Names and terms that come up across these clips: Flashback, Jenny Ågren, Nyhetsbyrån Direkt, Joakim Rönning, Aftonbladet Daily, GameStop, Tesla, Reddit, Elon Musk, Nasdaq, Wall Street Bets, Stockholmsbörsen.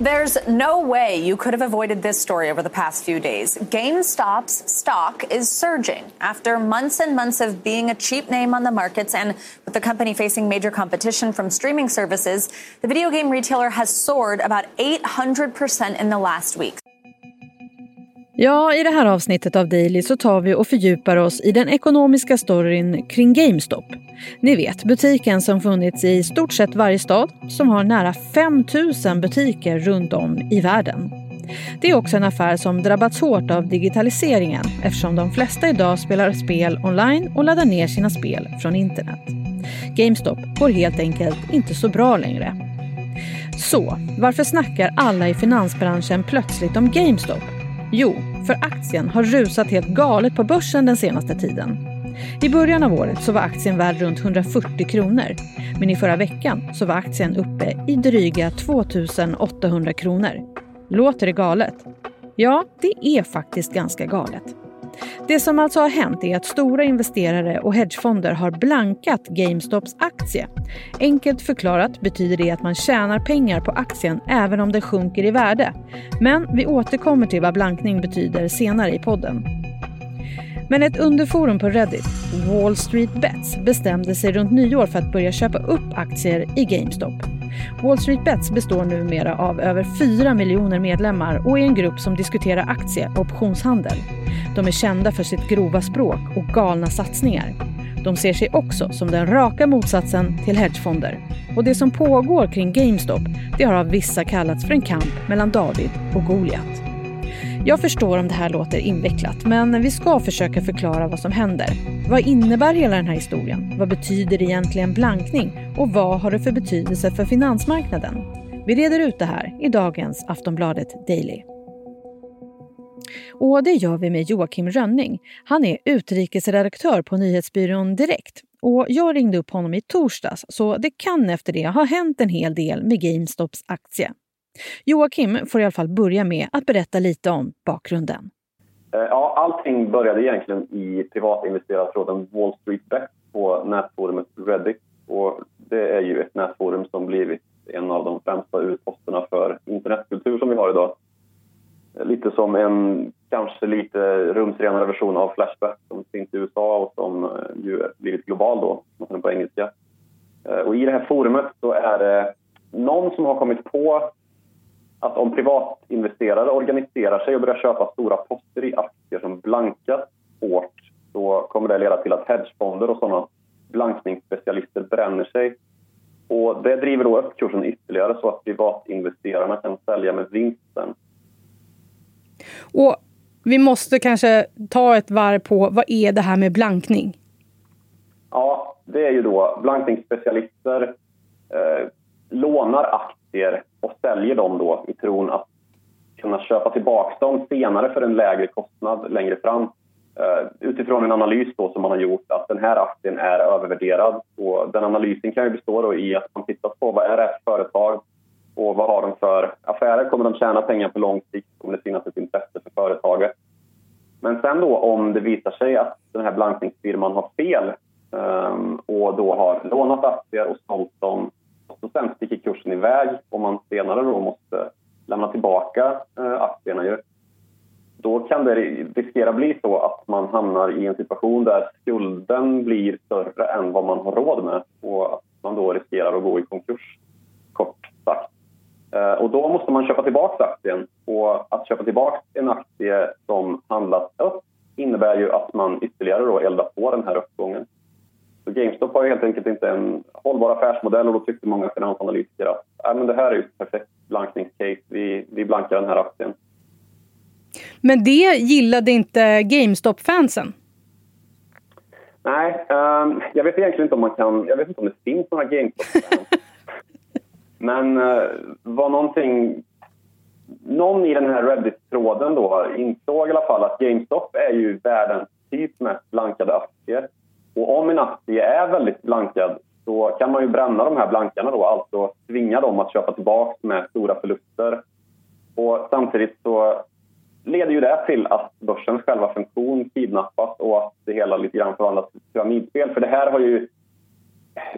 There's no way you could have avoided this story over the past few days. GameStop's stock is surging after months and months of being a cheap name on the markets, and with the company facing major competition from streaming services, the video game retailer has soared about 800% in the last week. Ja, i det här avsnittet av Daily så tar vi och fördjupar oss i den ekonomiska storyn kring GameStop. Ni vet, butiken som funnits i stort sett varje stad, som har nära 5000 butiker runt om i världen. Det är också en affär som drabbats hårt av digitaliseringen, eftersom de flesta idag spelar spel online och laddar ner sina spel från internet. GameStop går helt enkelt inte så bra längre. Så, varför snackar alla i finansbranschen plötsligt om GameStop? Jo, för aktien har rusat helt galet på börsen den senaste tiden. I början av året så var aktien värd runt 140 kronor. Men i förra veckan så var aktien uppe i dryga 2800 kronor. Låter det galet? Ja, det är faktiskt ganska galet. Det som alltså har hänt är att stora investerare och hedgefonder har blankat GameStops aktie. Enkelt förklarat betyder det att man tjänar pengar på aktien även om den sjunker i värde. Men vi återkommer till vad blankning betyder senare i podden. Men ett underforum på Reddit, Wall Street Bets, bestämde sig runt nyår för att börja köpa upp aktier i GameStop. Wall Street Bets består numera av över 4 miljoner medlemmar och är en grupp som diskuterar aktie- och optionshandel. De är kända för sitt grova språk och galna satsningar. De ser sig också som den raka motsatsen till hedgefonder. Och det som pågår kring GameStop, det har av vissa kallats för en kamp mellan David och Goliat. Jag förstår om det här låter invecklat, men vi ska försöka förklara vad som händer. Vad innebär hela den här historien? Vad betyder egentligen blankning? Och vad har det för betydelse för finansmarknaden? Vi reder ut det här i dagens Aftonbladet Daily. Och det gör vi med Joakim Rönning. Han är utrikesredaktör på Nyhetsbyrån Direkt. Och jag ringde upp honom i torsdags, så det kan efter det ha hänt en hel del med GameStops aktie. Joakim får i alla fall börja med att berätta lite om bakgrunden. Ja, allting började egentligen i privatinvesterartråden Wall Street Bets på nätforumet Reddit. Och det är ju ett nätforum som blivit en av de främsta utposterna för internetkultur som vi har idag. Lite som en kanske lite rumsrenare version av Flashback som finns i USA och som ju blivit global då, åtminstone på engelska. Och i det här forumet så är det någon som har kommit på att om privatinvesterare organiserar sig och börjar köpa stora poster i aktier som blankas hårt, så kommer det leda till att hedgefonder och sådana blankningsspecialister bränner sig. Och det driver då upp kursen ytterligare så att privatinvesterarna kan sälja med vinsten. Och vi måste kanske ta ett varv på, vad är det här med blankning? Ja, det är ju då blankningsspecialister lånar aktier och säljer dem då i tron att kunna köpa tillbaka dem senare för en lägre kostnad längre fram. Utifrån en analys då som man har gjort att den här aktien är övervärderad. Och den analysen kan ju bestå då i att man tittar på vad är det för företag och vad har de för affärer. Kommer de tjäna pengar på lång sikt? Kommer det finnas ett intresse för företaget? Men sen då om det visar sig att den här blankningsfirman har fel och då har lånat aktier och sålt dem, så sen sticker kursen iväg och man senare då måste lämna tillbaka aktierna. Då kan det riskera bli så att man hamnar i en situation där skulden blir större än vad man har råd med och att man då riskerar att gå i konkurs, kort sagt. Och då måste man köpa tillbaka aktien, och att köpa tillbaka en aktie som handlas upp innebär ju att man ytterligare då eldar på den här uppgången. Så GameStop har ju helt enkelt inte en hållbar affärsmodell, och då tyckte många finansanalytiker att men det här är ju ett perfekt blankningscase, vi blankar den här aktien. Men det gillade inte GameStop-fansen? Nej, jag vet egentligen inte om jag vet inte om det finns några GameStop-fans. Men var någon i den här Reddit-tråden då insåg i alla fall att GameStop är ju världens typ mest blankade aktier. Och om en aktie är väldigt blankad så kan man ju bränna de här blankarna då, alltså tvinga dem att köpa tillbaka med stora förluster. Och samtidigt så leder ju det till att börsens själva funktion kidnappas och att det hela lite grann förvandlas till pyramidspel. För det här har ju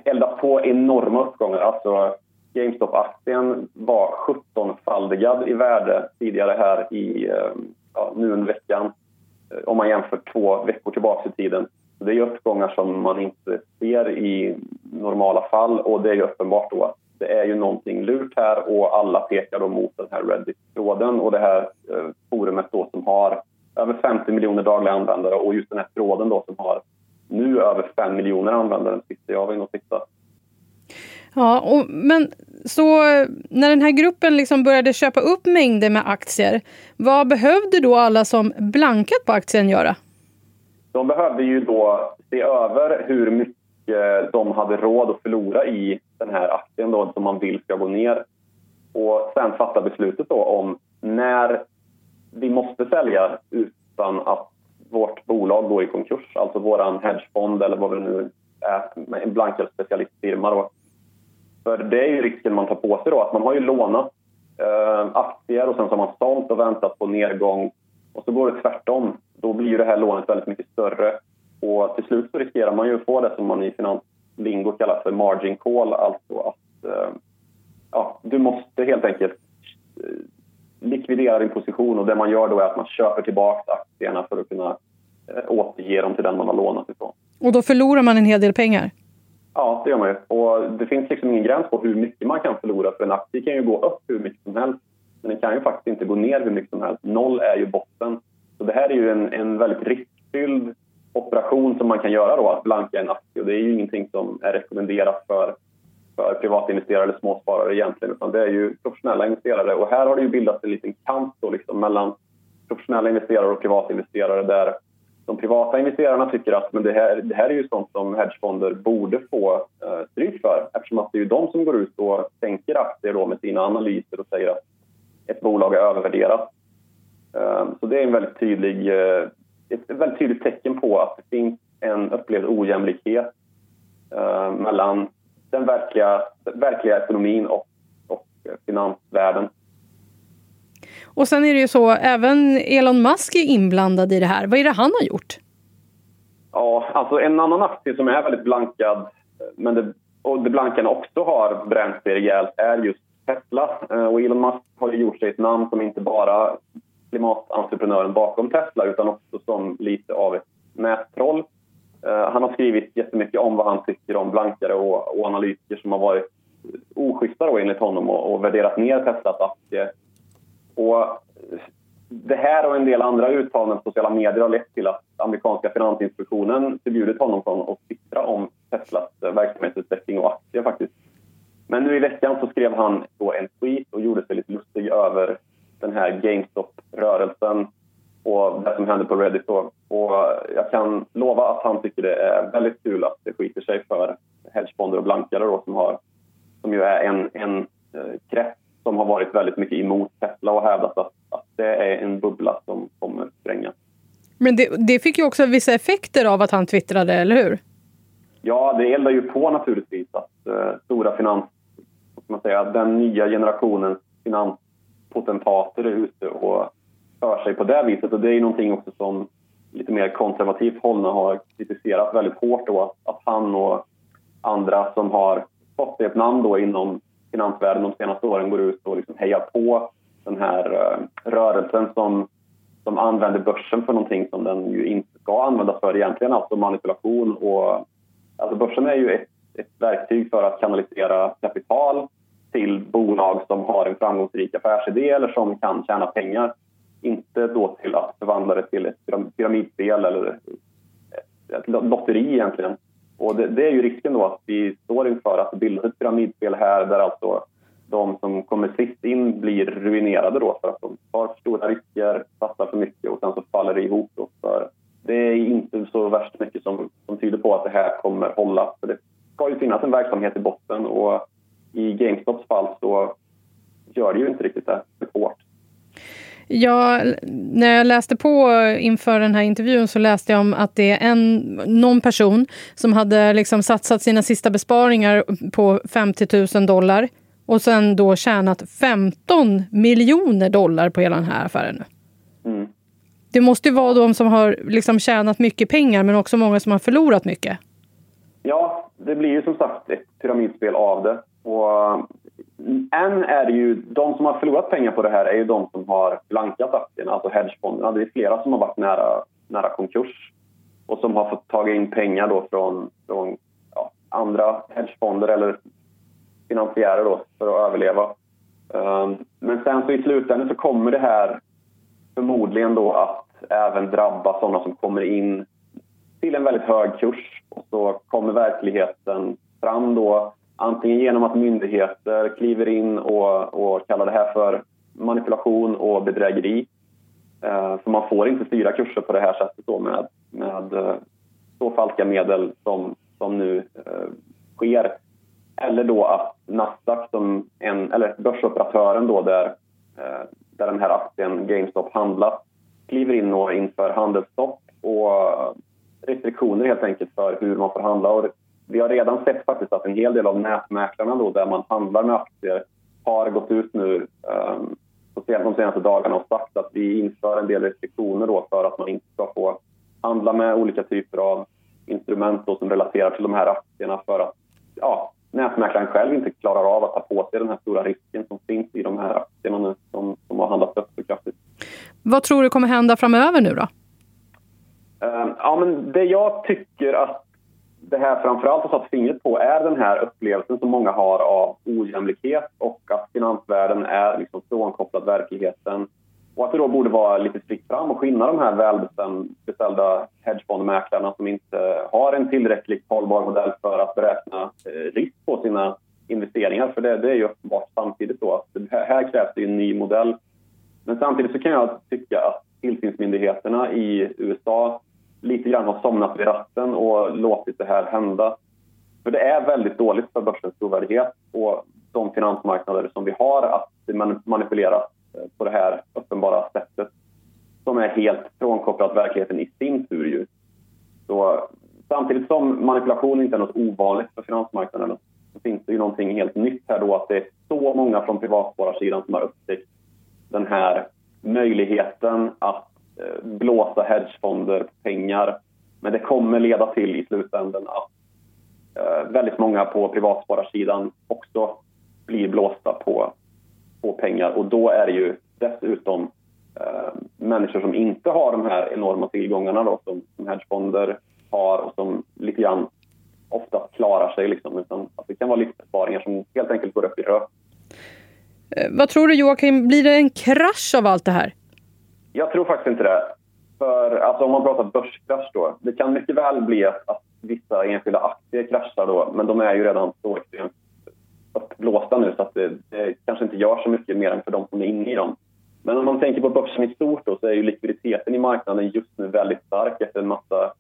eldat på enorma uppgångar. Alltså GameStop-aktien var 17 sexfaldigad i värde tidigare här i nu en veckan. Om man jämför 2 veckor tillbaka i tiden. Det är uppgångar som man inte ser i normala fall, och det är ju uppenbart då att det är ju någonting lurt här, och alla pekar då mot den här Reddit-tråden och det här forumet då som har över 50 miljoner dagliga användare, och just den här tråden då som har nu över 5 miljoner användare. Jag var inne och tittade. Ja, men så när den här gruppen liksom började köpa upp mängder med aktier, vad behövde då alla som blankat på aktien göra? De behövde ju då se över hur mycket de hade råd att förlora i den här aktien då, som man vill ska gå ner. Och sen fatta beslutet då om när vi måste sälja utan att vårt bolag går i konkurs. Alltså våran hedgefond eller vad det nu är, en blankad specialistfirma då. För det är ju risken man tar på sig då, att man har ju lånat aktier och sen så har man sålt och väntat på nedgång. Och så går det tvärtom. Då blir ju det här lånet väldigt mycket större. Och till slut så riskerar man ju att få det som man i finanslingo kallar för margin call. Alltså att du måste helt enkelt likvidera din position. Och det man gör då är att man köper tillbaka aktierna för att kunna återge dem till den man har lånat ifrån. Och då förlorar man en hel del pengar? Ja, det gör man ju. Och det finns liksom ingen gräns på hur mycket man kan förlora. För en aktie kan ju gå upp hur mycket som helst. Men den kan ju faktiskt inte gå ner hur mycket som helst. 0 är ju botten. Så det här är ju en väldigt riskfylld operation som man kan göra då, att blanka en aktie. Och det är ju ingenting som är rekommenderat för privatinvesterare eller småsparare egentligen. Utan det är ju professionella investerare. Och här har det ju bildats en liten kamp då, liksom, mellan professionella investerare och privatinvesterare. Där de privata investerarna tycker att men det här är ju sånt som hedgefonder borde få stryk för. Eftersom att det är ju de som går ut och sänker aktier då med sina analyser och säger att ett bolag är övervärderat. Så det är ett väldigt tydligt tecken på att det finns en upplevd ojämlikhet mellan den verkliga ekonomin och finansvärlden. Och sen är det ju så, även Elon Musk är inblandad i det här. Vad är det han har gjort? Ja, alltså en annan aktie som är väldigt blankad, men det blankarna också har bränt sig rejält, är just Tesla. Och Elon Musk har ju gjort sig ett namn som inte bara klimatentreprenören bakom Tesla, utan också som lite av ett nättroll. Han har skrivit jättemycket om vad han tycker om blankare och analytiker som har varit oschyssta då, enligt honom, och värderat ner Teslas aktie. Och det här och en del andra uttalanden på sociala medier har lett till att amerikanska finansinspektionen förbjudit honom från att twittra om Teslas verksamhetsutveckling och aktier faktiskt. Men nu i veckan så skrev han då en tweet och gjorde sig lite lustig över den här GameStop-rörelsen och det som hände på Reddit. Och jag kan lova att han tycker det är väldigt kul att det skiter sig för hedgefonder och blankare då, som ju är en krets som har varit väldigt mycket emot Tesla och hävdat att det är en bubbla som kommer spränga. Men det fick ju också vissa effekter av att han twittrade, eller hur? Ja, det eldar ju på naturligtvis att stora finans, vad ska man säga, den nya generationens finanspotentater är ute och för sig på det viset. Och det är ju någonting också som lite mer konservativt hållna har kritiserat väldigt hårt då, att han och andra som har fått det ett namn då inom finansvärlden de senaste åren går ut och liksom hejar på den här rörelsen som använder börsen för någonting som den ju inte ska användas för egentligen, alltså manipulation. Och alltså börsen är ju ett verktyg för att kanalisera kapital till bolag som har en framgångsrik affärsidé eller som kan tjäna pengar. Inte då till att förvandla det till ett pyramidspel eller ett lotteri egentligen. Och det är ju risken då att vi står inför att bilda ett pyramidspel här, där alltså de som kommer sist in blir ruinerade då för att de tar för stora risker, satsar för mycket och sen så faller det ihop då. För det är inte så värst mycket som tyder på att det här kommer hålla. För det ska ju finnas en verksamhet i botten, och i GameStops fall så gör det ju inte riktigt det hårt. Ja, när jag läste på inför den här intervjun så läste jag om att det är någon person som hade liksom satsat sina sista besparingar på $50,000 och sen då tjänat $15 miljoner på hela den här affären. Mm. Det måste ju vara de som har liksom tjänat mycket pengar, men också många som har förlorat mycket. Ja, det blir ju som sagt ett pyramidspel av det. Och Än är det ju, de som har förlorat pengar på det här är ju de som har blankat aktierna, alltså hedgefonderna. Det är flera som har varit nära konkurs och som har fått ta in pengar då från andra hedgefonder eller finansiärer då för att överleva. Men sen så i slutändan så kommer det här förmodligen då att även drabba sådana som kommer in till en väldigt hög kurs, och så kommer verkligheten fram då antingen genom att myndigheter kliver in och kallar det här för manipulation och bedrägeri. För man får inte styra kurser på det här sättet då med så falska medel som nu sker. Eller då att Nasdaq, eller börsoperatören då där den här aktien GameStop handlas, kliver in och inför handelsstopp och restriktioner helt enkelt för hur man får handla. Och vi har redan sett faktiskt att en hel del av nätmäklarna då, där man handlar med aktier, har gått ut nu de senaste dagarna och sagt att vi inför en del restriktioner då för att man inte ska få handla med olika typer av instrument då, som relaterar till de här aktierna, för att nätmäklaren själv inte klarar av att ta på sig den här stora risken som finns i de här aktierna nu, som har handlat för kraftigt. Vad tror du kommer hända framöver nu då? Det jag tycker att det här framförallt har satt fingret på är den här upplevelsen som många har av ojämlikhet och att finansvärlden är liksom frånkopplad verkligheten. Och att det då borde vara lite fritt fram och skinna de här välbeställda hedgefondmäklarna som inte har en tillräckligt hållbar modell för att beräkna risk på sina investeringar. För det är ju uppenbart samtidigt då att här krävs det en ny modell. Men samtidigt så kan jag tycka att tillsynsmyndigheterna i USA lite grann har somnat vid ratten och låtit det här hända. För det är väldigt dåligt för börsens trovärdighet och de finansmarknader som vi har att manipuleras på det här uppenbara sättet som är helt frånkopplat verkligheten i sin tur ju. Så samtidigt som manipulation inte är något ovanligt för finansmarknaden, så finns det ju någonting helt nytt här då, att det är så många från privatspararsidan som har upptäckt den här möjligheten att blåsa hedgefonder pengar. Men det kommer leda till i slutändan att väldigt många på privatspararsidan också blir blåsta på pengar. Och då är det ju dessutom människor som inte har de här enorma tillgångarna då, som hedgefonder har och som lite grann ofta klarar sig. Liksom, utan att det kan vara livsbesparingar som helt enkelt går upp i rök. Vad tror du, Joakim? Blir det en krasch av allt det här? Jag tror faktiskt inte det. För alltså, om man pratar börskrasch då, det kan mycket väl bli att vissa enskilda aktier kraschar då, men de är ju redan så extremt uppblåsta nu så att det kanske inte gör så mycket mer än för de som är inne i dem. Men om man tänker på börsen i stort då, så är ju likviditeten i marknaden just nu väldigt stark efter en massa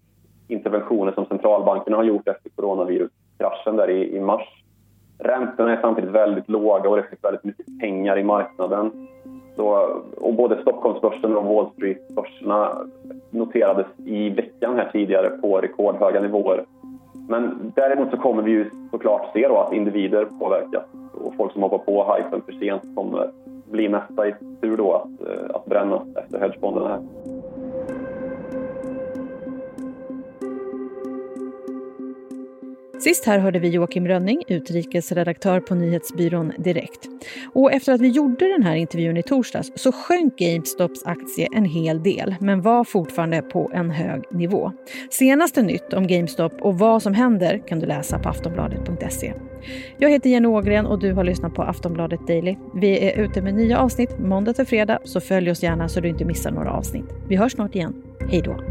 interventioner som centralbankerna har gjort efter coronaviruskraschen där i mars. Räntorna är samtidigt väldigt låga och det finns väldigt mycket pengar i marknaden. Och både Stockholmsbörsen och Wall Street-börserna noterades i veckan här tidigare på rekordhöga nivåer. Men däremot så kommer vi ju såklart se då att individer påverkas och folk som hoppar på hypen för sent kommer bli nästa i tur då att bränna efter hedgefonderna här. Sist här hörde vi Joakim Rönning, utrikesredaktör på Nyhetsbyrån Direkt. Och efter att vi gjorde den här intervjun i torsdags så sjönk GameStops aktie en hel del, men var fortfarande på en hög nivå. Senaste nytt om GameStop och vad som händer kan du läsa på aftonbladet.se. Jag heter Jenny Ågren och du har lyssnat på Aftonbladet Daily. Vi är ute med nya avsnitt måndag till fredag, så följ oss gärna så du inte missar några avsnitt. Vi hörs snart igen. Hej då!